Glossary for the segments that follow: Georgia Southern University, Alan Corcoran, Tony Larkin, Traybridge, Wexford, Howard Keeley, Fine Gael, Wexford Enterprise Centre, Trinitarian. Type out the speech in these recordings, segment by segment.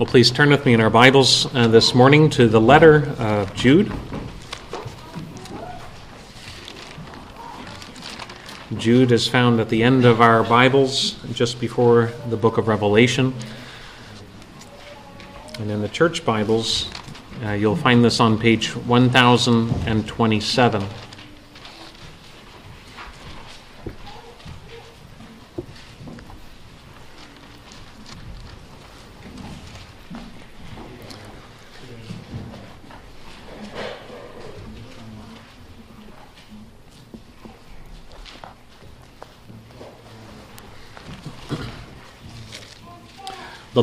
Well, please turn with me in our Bibles this morning to the letter of Jude. Jude is found at the end of our Bibles, just before the book of Revelation. And in the church Bibles, you'll find this on page 1027. The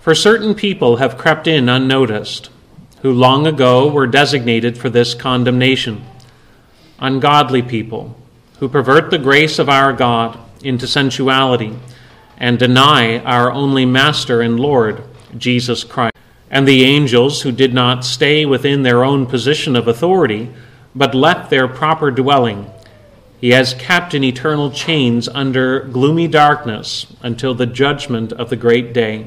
For certain people have crept in unnoticed, who long ago were designated for this condemnation, ungodly people who pervert the grace of our God into sensuality and deny our only Master and Lord, Jesus Christ. And the angels who did not stay within their own position of authority, but left their proper dwelling, he has kept in eternal chains under gloomy darkness until the judgment of the great day.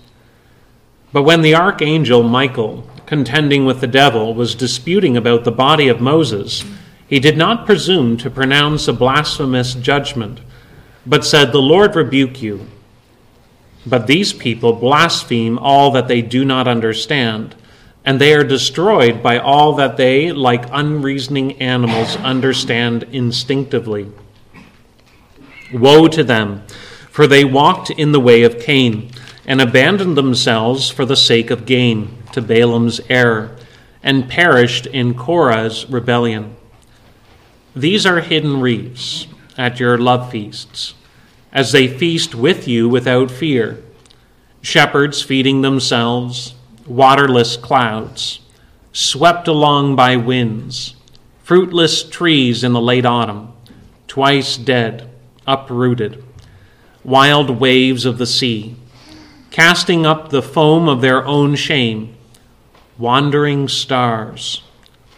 But when the archangel Michael, contending with the devil, was disputing about the body of Moses, he did not presume to pronounce a blasphemous judgment, but said, "The Lord rebuke you." But these people blaspheme all that they do not understand, and they are destroyed by all that they, like unreasoning animals, understand instinctively. Woe to them, for they walked in the way of Cain, and abandoned themselves for the sake of gain to Balaam's error, and perished in Korah's rebellion. These are hidden reefs at your love feasts, as they feast with you without fear, shepherds feeding themselves, waterless clouds, swept along by winds, fruitless trees in the late autumn, twice dead, uprooted, wild waves of the sea, casting up the foam of their own shame, wandering stars,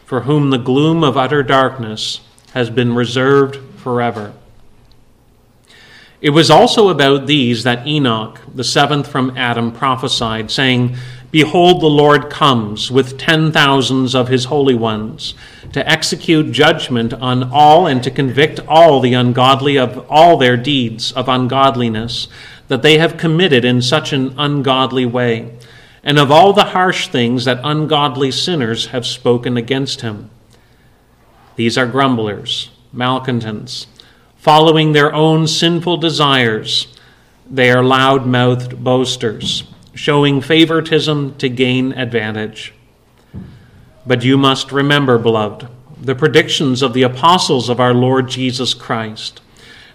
for whom the gloom of utter darkness has been reserved forever. It was also about these that Enoch, the seventh from Adam, prophesied, saying, "Behold, the Lord comes with 10,000s of his holy ones to execute judgment on all and to convict all the ungodly of all their deeds of ungodliness that they have committed in such an ungodly way, and of all the harsh things that ungodly sinners have spoken against him." These are grumblers, malcontents, following their own sinful desires. They are loud-mouthed boasters, showing favoritism to gain advantage. But you must remember, beloved, the predictions of the apostles of our Lord Jesus Christ.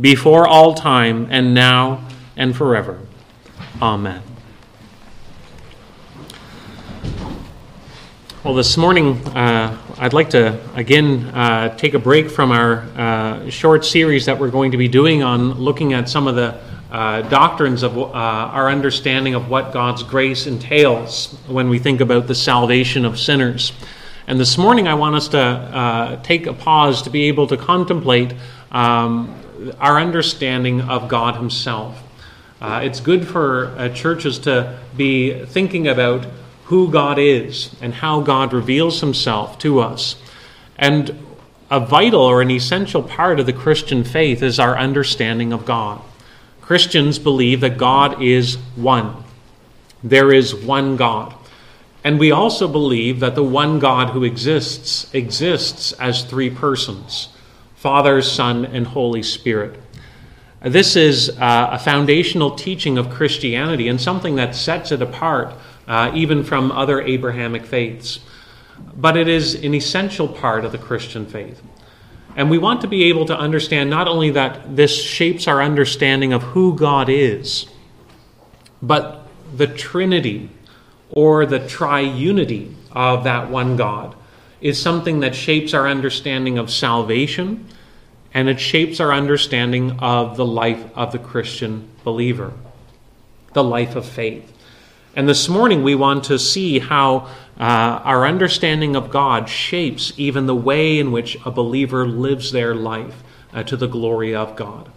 before all time and now and forever. Amen. Well, this morning I'd like to again take a break from our short series that we're going to be doing on looking at some of the doctrines of our understanding of what God's grace entails when we think about the salvation of sinners. And this morning I want us to take a pause to be able to contemplate our understanding of God himself. It's good for churches to be thinking about who God is and how God reveals himself to us. And a vital or an essential part of the Christian faith is our understanding of God. Christians believe that God is one. There is one God. And we also believe that the one God who exists as three persons: Father, Son, and Holy Spirit. This is a foundational teaching of Christianity and something that sets it apart even from other Abrahamic faiths. But it is an essential part of the Christian faith. And we want to be able to understand not only that this shapes our understanding of who God is, but the Trinity or the triunity of that one God is something that shapes our understanding of salvation, and it shapes our understanding of the life of the Christian believer, the life of faith. And this morning we want to see how our understanding of God shapes even the way in which a believer lives their life to the glory of God.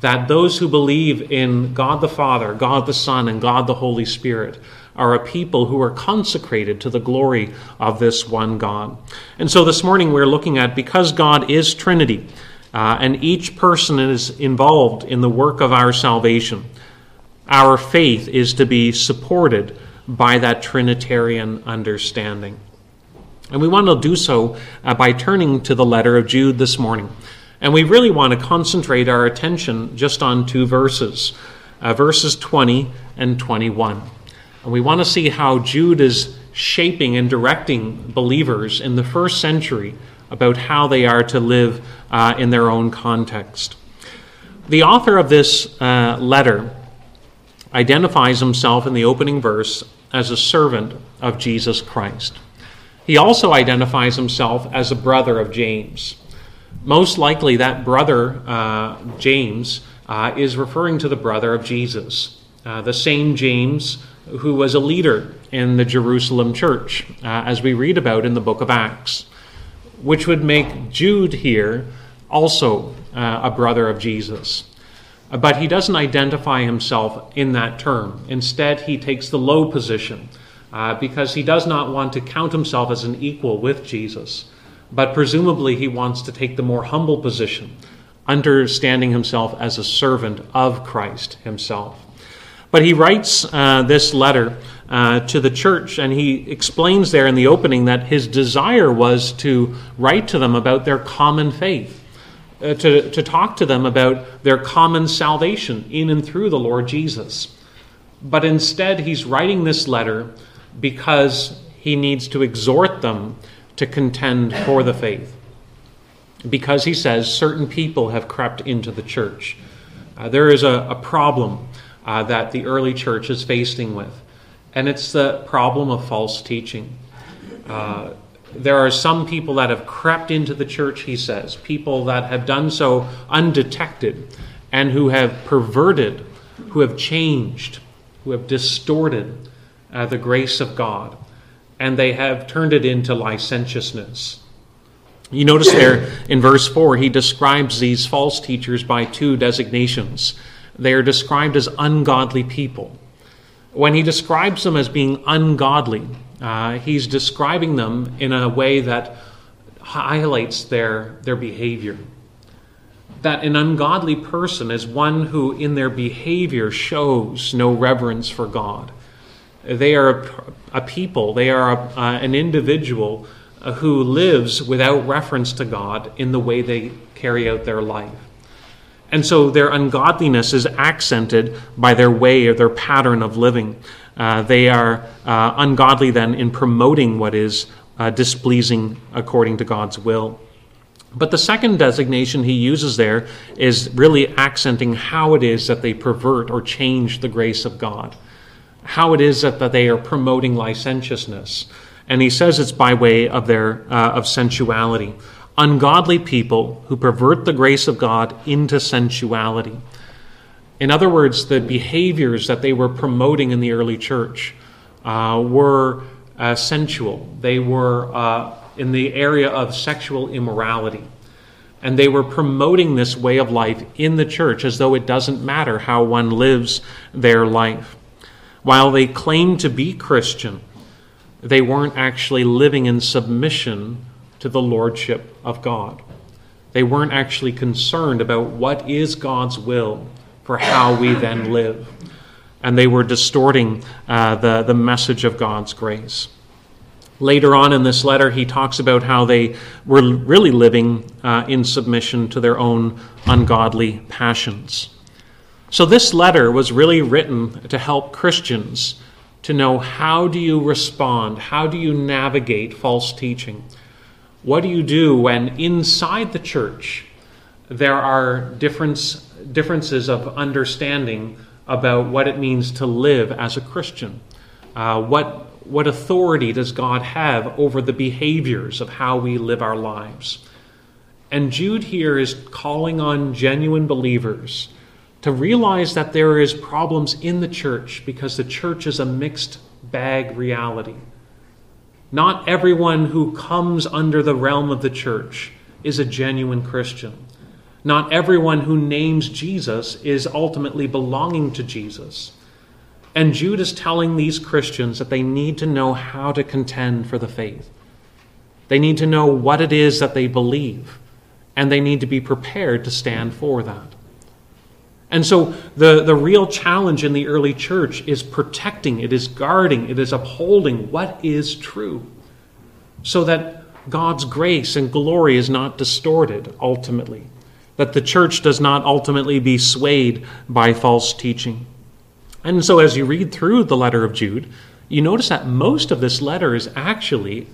That those who believe in God the Father, God the Son, and God the Holy Spirit are a people who are consecrated to the glory of this one God. And so this morning we're looking at, because God is Trinity, and each person is involved in the work of our salvation, our faith is to be supported by that Trinitarian understanding. And we want to do so by turning to the letter of Jude this morning. And we really want to concentrate our attention just on two verses, verses 20 and 21. And we want to see how Jude is shaping and directing believers in the first century about how they are to live in their own context. The author of this letter identifies himself in the opening verse as a servant of Jesus Christ. He also identifies himself as a brother of James. Most likely that brother, James, is referring to the brother of Jesus, the same James who was a leader in the Jerusalem church, as we read about in the book of Acts, which would make Jude here also a brother of Jesus. But he doesn't identify himself in that term. Instead, he takes the low position because he does not want to count himself as an equal with Jesus. But presumably he wants to take the more humble position, understanding himself as a servant of Christ himself. But he writes this letter to the church, and he explains there in the opening that his desire was to write to them about their common faith, to talk to them about their common salvation in and through the Lord Jesus. But instead he's writing this letter because he needs to exhort them to contend for the faith. Because he says certain people have crept into the church. There is a problem that the early church is facing with. And it's the problem of false teaching. There are some people that have crept into the church, he says, people that have done so undetected and who have perverted, who have changed, who have distorted the grace of God, and they have turned it into licentiousness. You notice there in verse 4, he describes these false teachers by two designations. They are described as ungodly people. When he describes them as being ungodly, he's describing them in a way that highlights their behavior. That an ungodly person is one who in their behavior shows no reverence for God. They are a people, they are an individual who lives without reference to God in the way they carry out their life. And so their ungodliness is accented by their way or their pattern of living. They are ungodly then in promoting what is displeasing according to God's will. But the second designation he uses there is really accenting how it is that they pervert or change the grace of God, how it is that they are promoting licentiousness. And he says it's by way of their of sensuality. Ungodly people who pervert the grace of God into sensuality. In other words, the behaviors that they were promoting in the early church were sensual. They were in the area of sexual immorality. And they were promoting this way of life in the church as though it doesn't matter how one lives their life. While they claimed to be Christian, they weren't actually living in submission to the lordship of God. They weren't actually concerned about what is God's will for how we then live. And they were distorting the message of God's grace. Later on in this letter, he talks about how they were really living in submission to their own ungodly passions. So this letter was really written to help Christians to know, how do you respond? How do you navigate false teaching? What do you do when inside the church there are differences of understanding about what it means to live as a Christian? What authority does God have over the behaviors of how we live our lives? And Jude here is calling on genuine believers to realize that there is problems in the church because the church is a mixed bag reality. Not everyone who comes under the realm of the church is a genuine Christian. Not everyone who names Jesus is ultimately belonging to Jesus. And Jude is telling these Christians that they need to know how to contend for the faith. They need to know what it is that they believe, and they need to be prepared to stand for that. And so the real challenge in the early church is protecting, it is guarding, it is upholding what is true, so that God's grace and glory is not distorted ultimately, that the church does not ultimately be swayed by false teaching. And so as you read through the letter of Jude, you notice that most of this letter is actually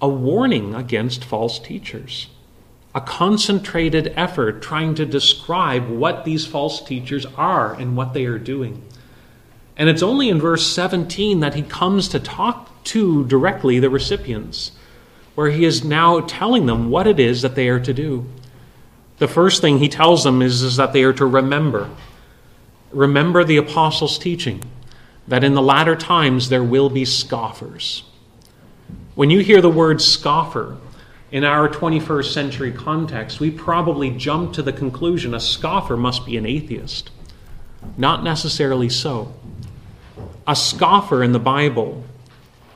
a warning against false teachers. A concentrated effort trying to describe what these false teachers are and what they are doing. And it's only in verse 17 that he comes to talk to directly the recipients, where he is now telling them what it is that they are to do. The first thing he tells them is that they are to remember. Remember the apostles' teaching, that in the latter times there will be scoffers. When you hear the word scoffer, in our 21st century context, we probably jump to the conclusion a scoffer must be an atheist. Not necessarily so. A scoffer in the Bible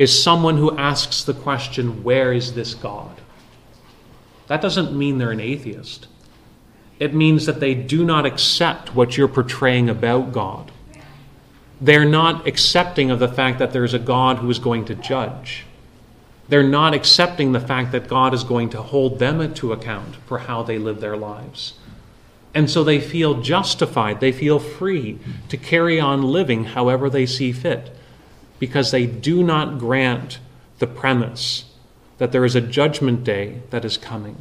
is someone who asks the question, where is this God? That doesn't mean they're an atheist. It means that they do not accept what you're portraying about God. They're not accepting of the fact that there's a God who is going to judge. They're not accepting the fact that God is going to hold them to account for how they live their lives. And so they feel justified, they feel free to carry on living however they see fit, because they do not grant the premise that there is a judgment day that is coming.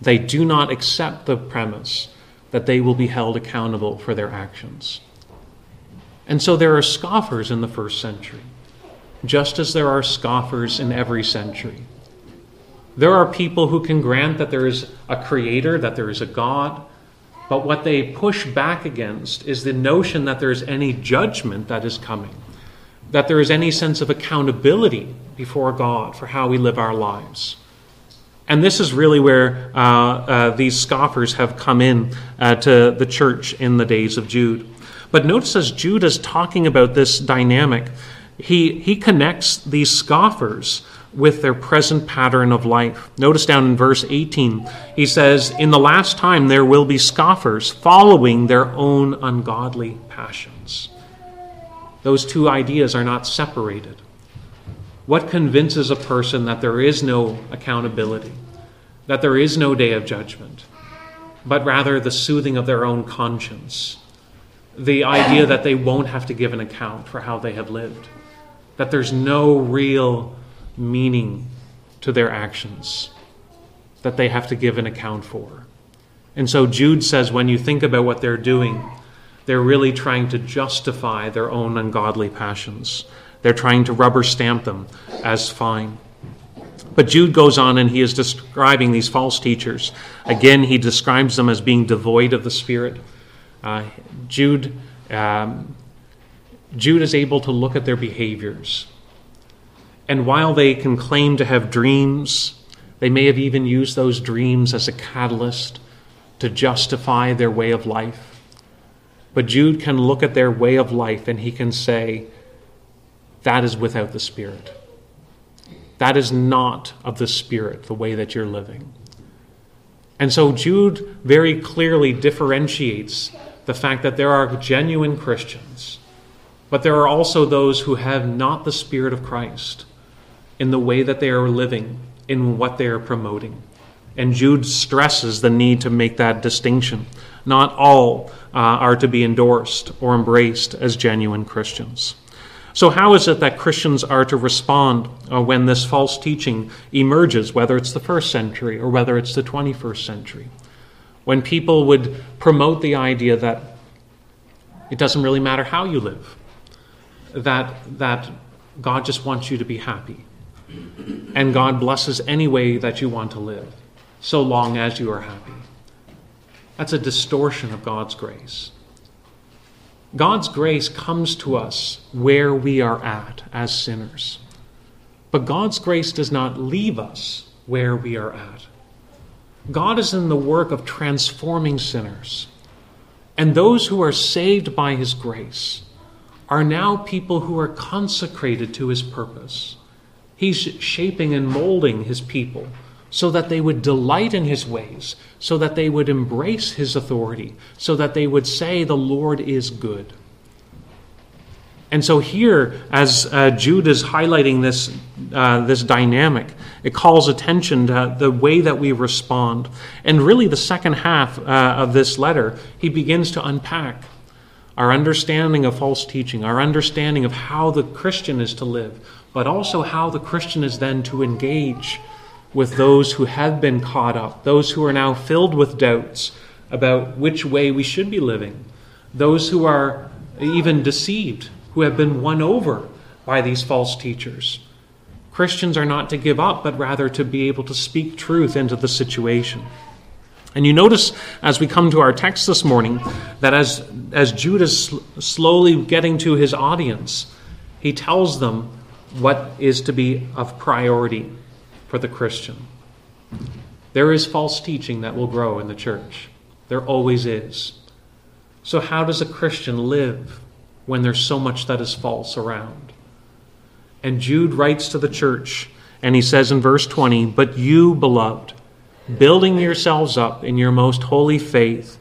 They do not accept the premise that they will be held accountable for their actions. And so there are scoffers in the first century, just as there are scoffers in every century. There are people who can grant that there is a creator, that there is a God, but what they push back against is the notion that there is any judgment that is coming, that there is any sense of accountability before God for how we live our lives. And this is really where these scoffers have come in to the church in the days of Jude. But notice as Jude is talking about this dynamic, He connects these scoffers with their present pattern of life. Notice down in verse 18, he says, in the last time there will be scoffers following their own ungodly passions. Those two ideas are not separated. What convinces a person that there is no accountability, that there is no day of judgment, but rather the soothing of their own conscience. The idea that they won't have to give an account for how they have lived. That there's no real meaning to their actions that they have to give an account for. And so Jude says when you think about what they're doing, they're really trying to justify their own ungodly passions. They're trying to rubber stamp them as fine. But Jude goes on and he is describing these false teachers. Again, he describes them as being devoid of the Spirit. Jude is able to look at their behaviors. And while they can claim to have dreams, they may have even used those dreams as a catalyst to justify their way of life. But Jude can look at their way of life and he can say, that is without the Spirit. That is not of the Spirit, the way that you're living. And so Jude very clearly differentiates the fact that there are genuine Christians, but there are also those who have not the Spirit of Christ in the way that they are living, in what they are promoting. And Jude stresses the need to make that distinction. Not all are to be endorsed or embraced as genuine Christians. So how is it that Christians are to respond when this false teaching emerges, whether it's the first century or whether it's the 21st century? When people would promote the idea that it doesn't really matter how you live, that God just wants you to be happy. And God blesses any way that you want to live, so long as you are happy. That's a distortion of God's grace. God's grace comes to us where we are at as sinners. But God's grace does not leave us where we are at. God is in the work of transforming sinners. And those who are saved by his grace are now people who are consecrated to his purpose. He's shaping and molding his people so that they would delight in his ways, so that they would embrace his authority, so that they would say the Lord is good. And so here, as Jude is highlighting this dynamic, it calls attention to the way that we respond. And really the second half of this letter, he begins to unpack our understanding of false teaching, our understanding of how the Christian is to live, but also how the Christian is then to engage with those who have been caught up, those who are now filled with doubts about which way we should be living, those who are even deceived, who have been won over by these false teachers. Christians are not to give up, but rather to be able to speak truth into the situation. And you notice as we come to our text this morning that as Jude is slowly getting to his audience, he tells them what is to be of priority for the Christian. There is false teaching that will grow in the church. There always is. So how does a Christian live when there's so much that is false around? And Jude writes to the church, and he says in verse 20, "But you, beloved, building yourselves up in your most holy faith,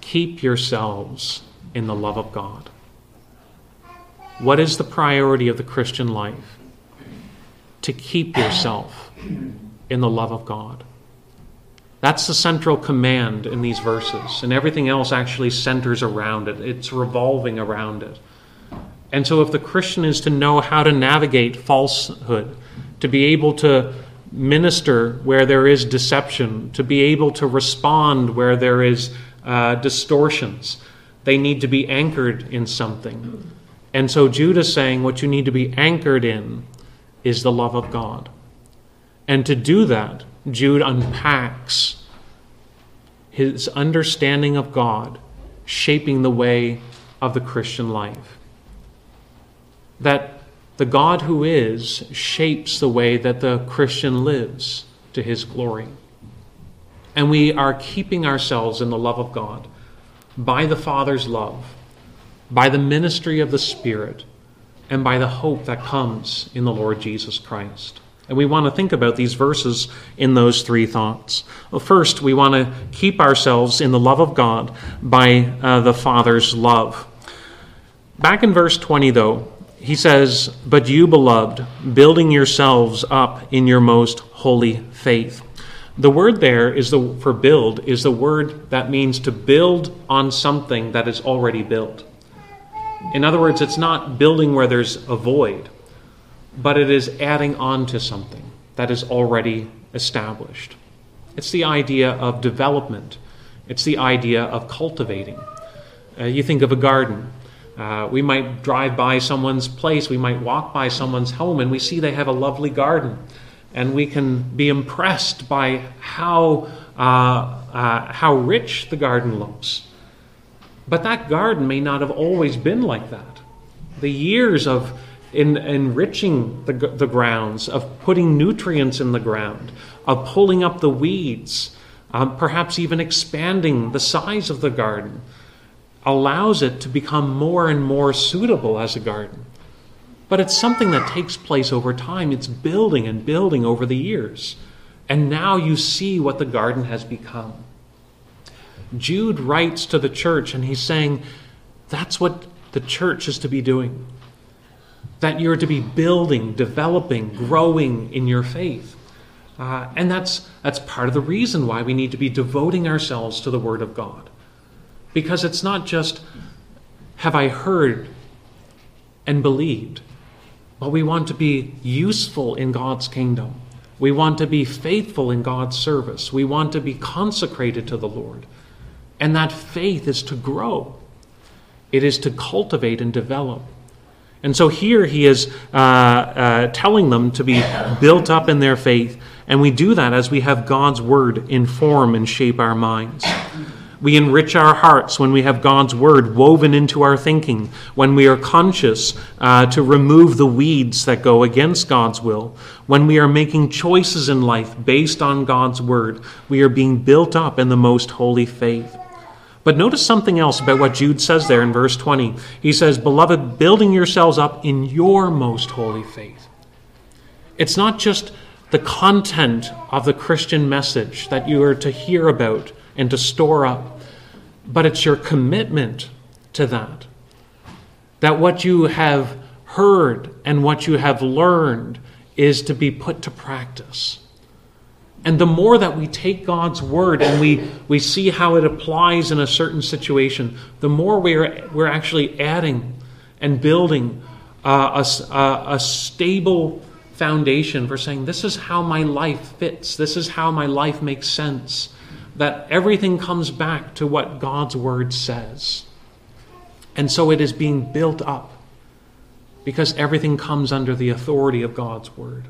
keep yourselves in the love of God." What is the priority of the Christian life? To keep yourself in the love of God. That's the central command in these verses, and everything else actually centers around it. It's revolving around it. And so if the Christian is to know how to navigate falsehood, to be able to minister where there is deception, to be able to respond where there is distortions, they need to be anchored in something. And so Jude is saying what you need to be anchored in is the love of God. And to do that, Jude unpacks his understanding of God shaping the way of the Christian life. That the God who is shapes the way that the Christian lives to his glory. And we are keeping ourselves in the love of God by the Father's love, by the ministry of the Spirit, and by the hope that comes in the Lord Jesus Christ. And we want to think about these verses in those three thoughts. Well, first, we want to keep ourselves in the love of God by the Father's love. Back in verse 20, though, he says, "But you, beloved, building yourselves up in your most holy faith." The word there is for build is the word that means to build on something that is already built. In other words, it's not building where there's a void, but it is adding on to something that is already established. It's the idea of development. It's the idea of cultivating. You think of a garden. We might drive by someone's place, we might walk by someone's home, and we see they have a lovely garden. And we can be impressed by how rich the garden looks. But that garden may not have always been like that. The years of enriching the grounds, of putting nutrients in the ground, of pulling up the weeds, perhaps even expanding the size of the garden, allows it to become more and more suitable as a garden. But it's something that takes place over time. It's building and building over the years. And now you see what the garden has become. Jude writes to the church and he's saying, that's what the church is to be doing. That you're to be building, developing, growing in your faith. And that's part of the reason why we need to be devoting ourselves to the Word of God. Because it's not just, have I heard and believed? But we want to be useful in God's kingdom. We want to be faithful in God's service. We want to be consecrated to the Lord. And that faith is to grow. It is to cultivate and develop. And so here he is telling them to be built up in their faith. And we do that as we have God's word inform and shape our minds. We enrich our hearts when we have God's word woven into our thinking, when we are conscious to remove the weeds that go against God's will, when we are making choices in life based on God's word, we are being built up in the most holy faith. But notice something else about what Jude says there in verse 20. He says, "Beloved, building yourselves up in your most holy faith." It's not just the content of the Christian message that you are to hear about and to store up, but it's your commitment to that. That what you have heard and what you have learned is to be put to practice. And the more that we take God's word and we see how it applies in a certain situation, the more we're actually adding and building a stable foundation for saying, this is how my life fits, this is how my life makes sense. That everything comes back to what God's word says. And so it is being built up because everything comes under the authority of God's word.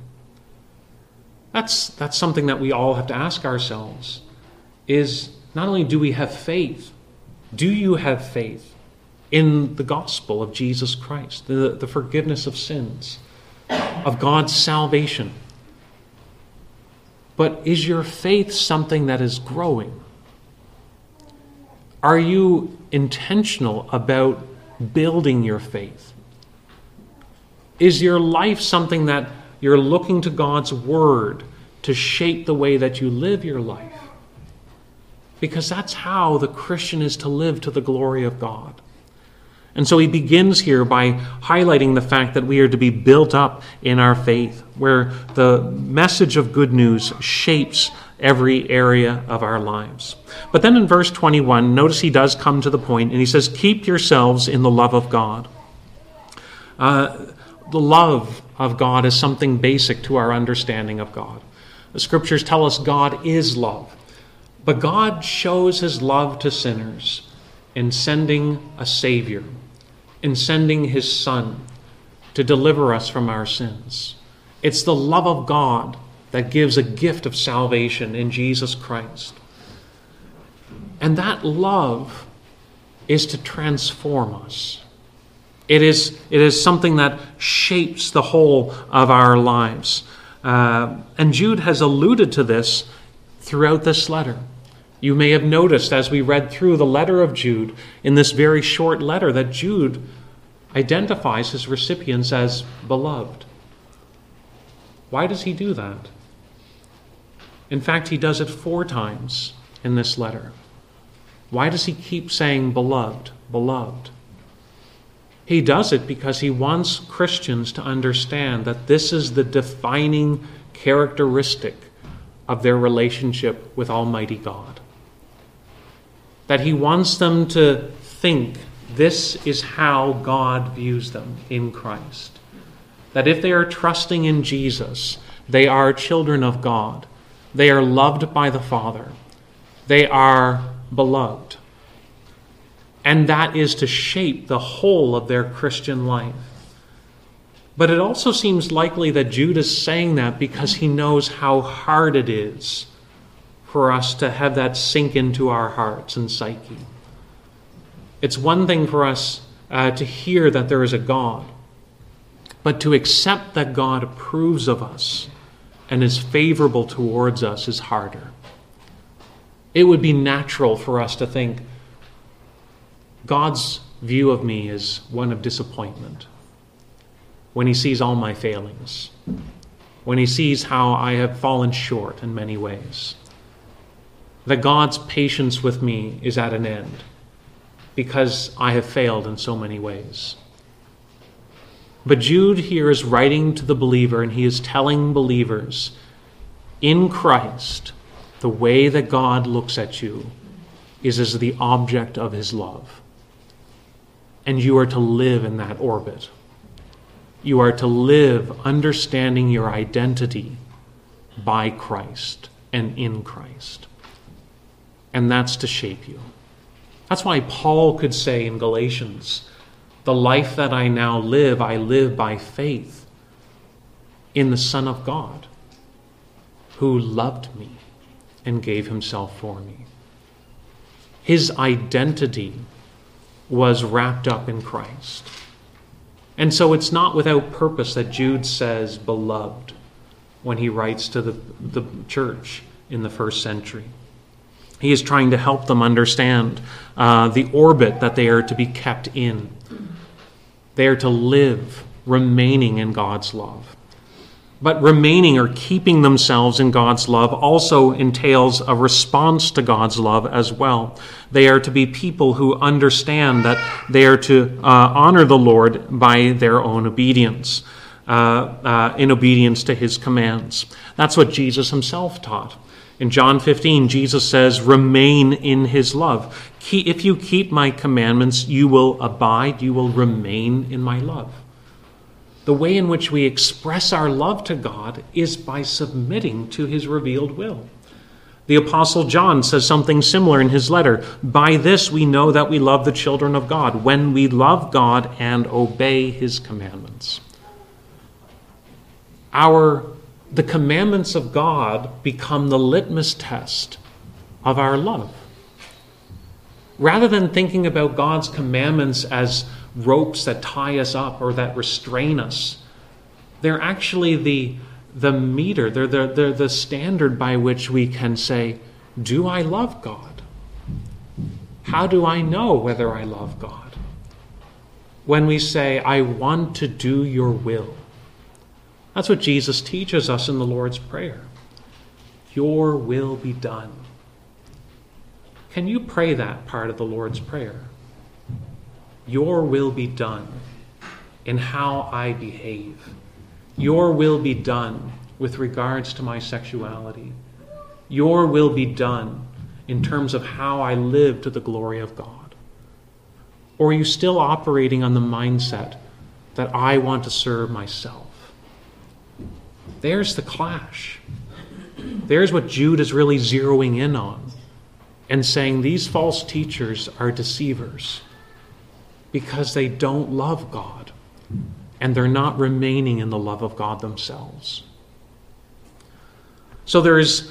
That's something that we all have to ask ourselves, is not only do we have faith, do you have faith in the gospel of Jesus Christ, the forgiveness of sins, of God's salvation? But is your faith something that is growing? Are you intentional about building your faith? Is your life something that you're looking to God's word to shape the way that you live your life? Because that's how the Christian is to live to the glory of God. And so he begins here by highlighting the fact that we are to be built up in our faith, where the message of good news shapes every area of our lives. But then in verse 21, notice he does come to the point, and he says, keep yourselves in the love of God. The love of God is something basic to our understanding of God. The scriptures tell us God is love, but God shows his love to sinners in sending a Savior, in sending his Son to deliver us from our sins. It's the love of God that gives a gift of salvation in Jesus Christ. And that love is to transform us. It is something that shapes the whole of our lives. And Jude has alluded to this throughout this letter. You may have noticed as we read through the letter of Jude, in this very short letter, that Jude identifies his recipients as beloved. Why does he do that? In fact, he does it 4 times in this letter. Why does he keep saying beloved, beloved? He does it because he wants Christians to understand that this is the defining characteristic of their relationship with Almighty God. That he wants them to think this is how God views them in Christ. That if they are trusting in Jesus, they are children of God. They are loved by the Father. They are beloved. And that is to shape the whole of their Christian life. But it also seems likely that Jude is saying that because he knows how hard it is for us to have that sink into our hearts and psyche. It's one thing for us to hear that there is a God, but to accept that God approves of us and is favorable towards us is harder. It would be natural for us to think, God's view of me is one of disappointment. When he sees all my failings, when he sees how I have fallen short in many ways, that God's patience with me is at an end because I have failed in so many ways. But Jude here is writing to the believer, and he is telling believers, in Christ, the way that God looks at you is as the object of his love. And you are to live in that orbit. You are to live understanding your identity by Christ and in Christ. And that's to shape you. That's why Paul could say in Galatians, the life that I now live, I live by faith in the Son of God, who loved me and gave himself for me. His identity was wrapped up in Christ. And so it's not without purpose that Jude says, beloved, when he writes to the church in the first century. He is trying to help them understand the orbit that they are to be kept in. They are to live remaining in God's love. But remaining or keeping themselves in God's love also entails a response to God's love as well. They are to be people who understand that they are to honor the Lord by their own obedience, in obedience to his commands. That's what Jesus himself taught. In John 15, Jesus says, remain in his love. If you keep my commandments, you will abide, you will remain in my love. The way in which we express our love to God is by submitting to his revealed will. The Apostle John says something similar in his letter. By this we know that we love the children of God, when we love God and obey his commandments. The commandments of God become the litmus test of our love. Rather than thinking about God's commandments as ropes that tie us up or that restrain us, they're actually the meter, they're the standard by which we can say, do I love God? How do I know whether I love God? When we say, I want to do your will. That's what Jesus teaches us in the Lord's Prayer. Your will be done. Can you pray that part of the Lord's Prayer? Your will be done in how I behave. Your will be done with regards to my sexuality. Your will be done in terms of how I live to the glory of God. Or are you still operating on the mindset that I want to serve myself? There's the clash. There's what Jude is really zeroing in on and saying these false teachers are deceivers, because they don't love God, and they're not remaining in the love of God themselves. So there is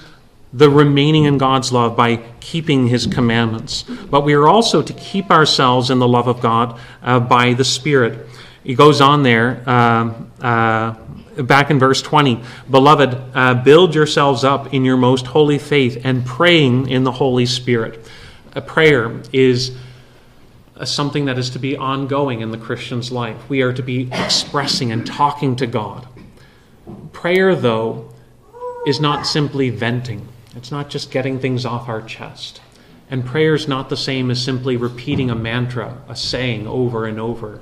the remaining in God's love by keeping his commandments, but we are also to keep ourselves in the love of God by the Spirit. He goes on there, back in verse 20, beloved, build yourselves up in your most holy faith and praying in the Holy Spirit. A prayer is something that is to be ongoing in the Christian's life. We are to be expressing and talking to God. Prayer, though, is not simply venting. It's not just getting things off our chest. And prayer is not the same as simply repeating a mantra, a saying over and over.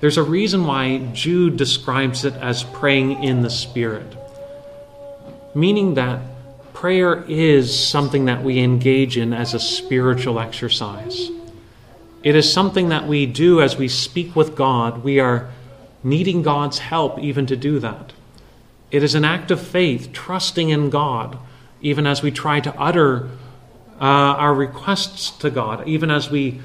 There's a reason why Jude describes it as praying in the Spirit. meaning that prayer is something that we engage in as a spiritual exercise. It is something that we do as we speak with God. We are needing God's help even to do that. It is an act of faith, trusting in God, even as we try to utter our requests to God, even as we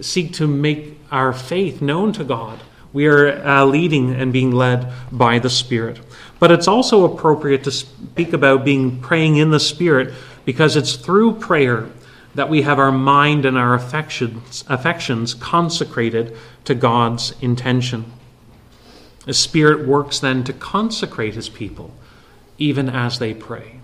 seek to make our faith known to God. We are leading and being led by the Spirit. But it's also appropriate to speak about praying in the Spirit, because it's through prayer that we have our mind and our affections consecrated to God's intention. The Spirit works then to consecrate His people, even as they pray.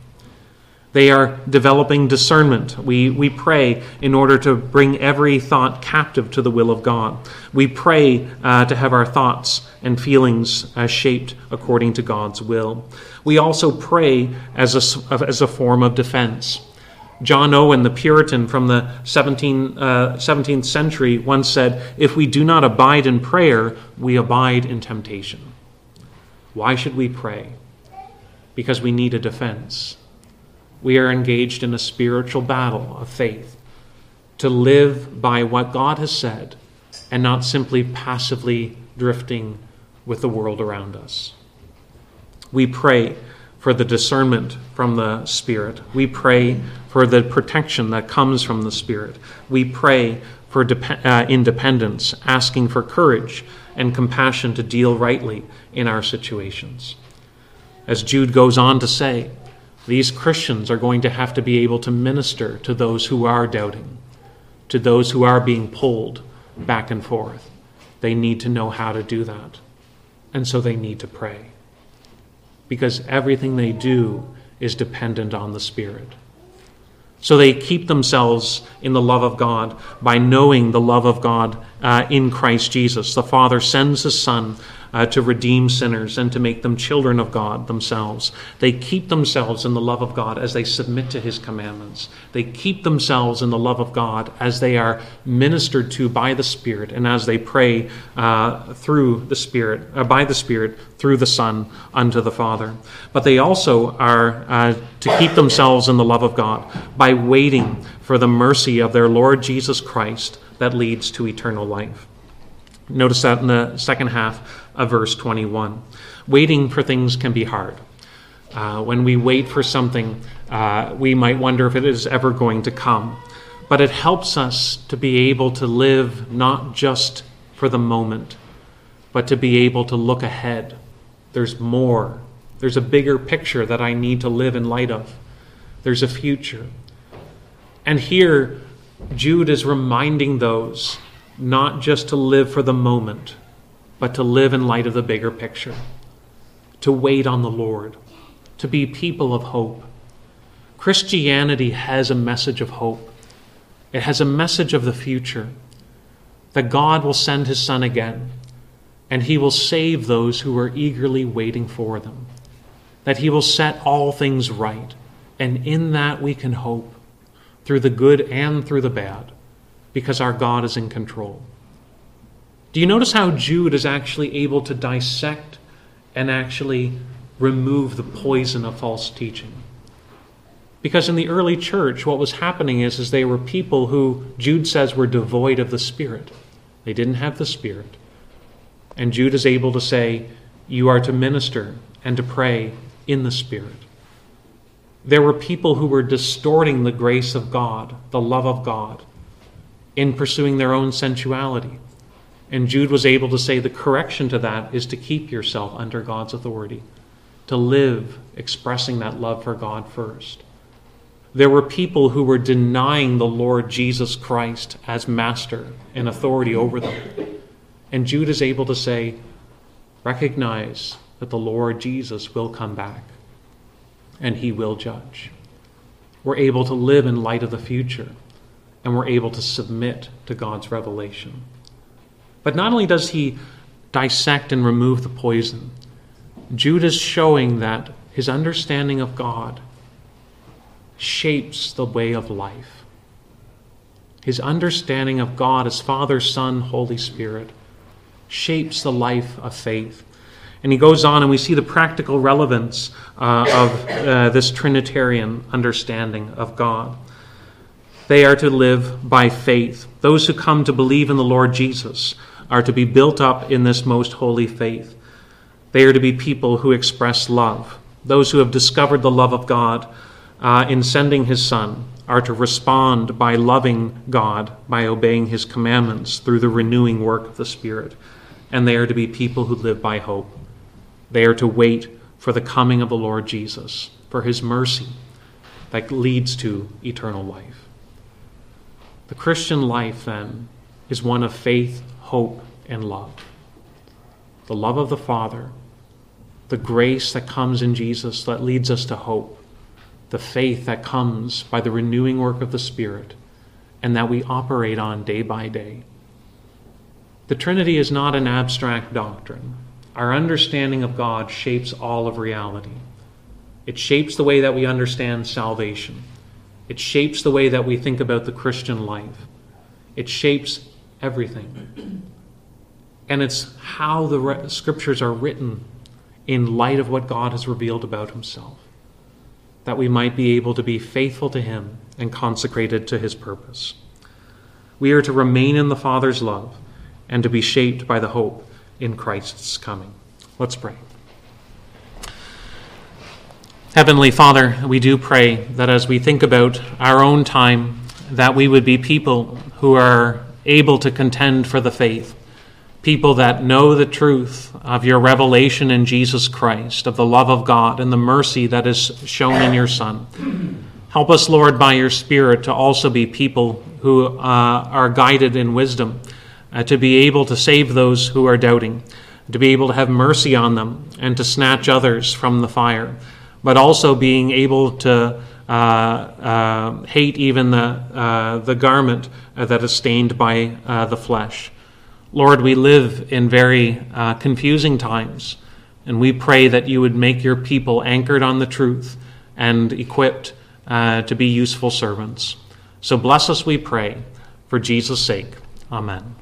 They are developing discernment. We pray in order to bring every thought captive to the will of God. We pray to have our thoughts and feelings shaped according to God's will. We also pray as a form of defense. John Owen, the Puritan from the 17th century, once said, "If we do not abide in prayer, we abide in temptation." Why should we pray? Because we need a defense. We are engaged in a spiritual battle of faith to live by what God has said and not simply passively drifting with the world around us. We pray for the discernment from the Spirit. We pray for the protection that comes from the Spirit. We pray for independence, asking for courage and compassion to deal rightly in our situations. As Jude goes on to say, these Christians are going to have to be able to minister to those who are doubting, to those who are being pulled back and forth. They need to know how to do that. And so they need to pray, because everything they do is dependent on the Spirit. So they keep themselves in the love of God by knowing the love of God in Christ Jesus. The Father sends His Son to redeem sinners and to make them children of God themselves. They keep themselves in the love of God as they submit to His commandments. They keep themselves in the love of God as they are ministered to by the Spirit and as they pray through the Spirit, by the Spirit through the Son unto the Father. But they also are to keep themselves in the love of God by waiting for the mercy of their Lord Jesus Christ that leads to eternal life. Notice that in the second half of verse 21. Waiting for things can be hard. When we wait for something, we might wonder if it is ever going to come. But it helps us to be able to live not just for the moment, but to be able to look ahead. There's more. There's a bigger picture that I need to live in light of. There's a future. And here, Jude is reminding those not just to live for the moment, but to live in light of the bigger picture, to wait on the Lord, to be people of hope. Christianity has a message of hope. It has a message of the future, that God will send His Son again, and He will save those who are eagerly waiting for them, that He will set all things right, and in that we can hope, through the good and through the bad, because our God is in control. Do you notice how Jude is actually able to dissect and actually remove the poison of false teaching? Because in the early church, what was happening is they were people who Jude says were devoid of the Spirit. They didn't have the Spirit. And Jude is able to say, you are to minister and to pray in the Spirit. There were people who were distorting the grace of God, the love of God, in pursuing their own sensuality. And Jude was able to say the correction to that is to keep yourself under God's authority, to live expressing that love for God first. There were people who were denying the Lord Jesus Christ as master and authority over them. And Jude is able to say, recognize that the Lord Jesus will come back and He will judge. We're able to live in light of the future, and we're able to submit to God's revelation. But not only does he dissect and remove the poison, Jude is showing that his understanding of God shapes the way of life. His understanding of God as Father, Son, Holy Spirit shapes the life of faith. And he goes on, and we see the practical relevance of this Trinitarian understanding of God. They are to live by faith. Those who come to believe in the Lord Jesus are to be built up in this most holy faith. They are to be people who express love. Those who have discovered the love of God in sending his Son are to respond by loving God, by obeying his commandments through the renewing work of the Spirit. And they are to be people who live by hope. They are to wait for the coming of the Lord Jesus, for his mercy that leads to eternal life. The Christian life, then, is one of faith, hope, and love. The love of the Father, the grace that comes in Jesus that leads us to hope, the faith that comes by the renewing work of the Spirit, and that we operate on day by day. The Trinity is not an abstract doctrine. Our understanding of God shapes all of reality. It shapes the way that we understand salvation. It shapes the way that we think about the Christian life. It shapes everything. And it's how the Scriptures are written in light of what God has revealed about himself, that we might be able to be faithful to him and consecrated to his purpose. We are to remain in the Father's love and to be shaped by the hope in Christ's coming. Let's pray. Heavenly Father, we do pray that as we think about our own time, that we would be people who are able to contend for the faith, people that know the truth of your revelation in Jesus Christ, of the love of God and the mercy that is shown in your Son. Help us, Lord, by your Spirit to also be people who are guided in wisdom, to be able to save those who are doubting, to be able to have mercy on them and to snatch others from the fire, but also being able to hate even the garment that is stained by the flesh. Lord, we live in very confusing times, and we pray that you would make your people anchored on the truth and equipped to be useful servants. So bless us, we pray, for Jesus' sake. Amen.